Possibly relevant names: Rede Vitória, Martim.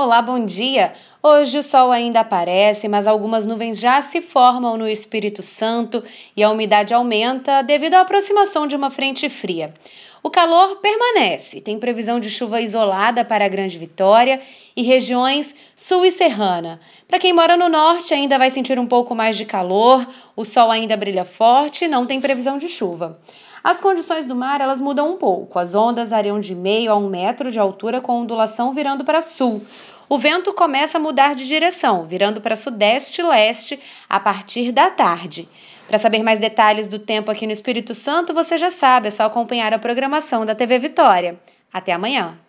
Olá, bom dia! Hoje o sol ainda aparece, mas algumas nuvens já se formam no Espírito Santo e a umidade aumenta devido à aproximação de uma frente fria. O calor permanece, tem previsão de chuva isolada para a Grande Vitória e regiões sul e serrana. Para quem mora no norte ainda vai sentir um pouco mais de calor, o sol ainda brilha forte e não tem previsão de chuva. As condições do mar, elas mudam um pouco. As ondas variam de meio a 1 metro de altura com ondulação virando para sul. O vento começa a mudar de direção, virando para sudeste e leste a partir da tarde. Para saber mais detalhes do tempo aqui no Espírito Santo, você já sabe, é só acompanhar a programação da TV Vitória. Até amanhã!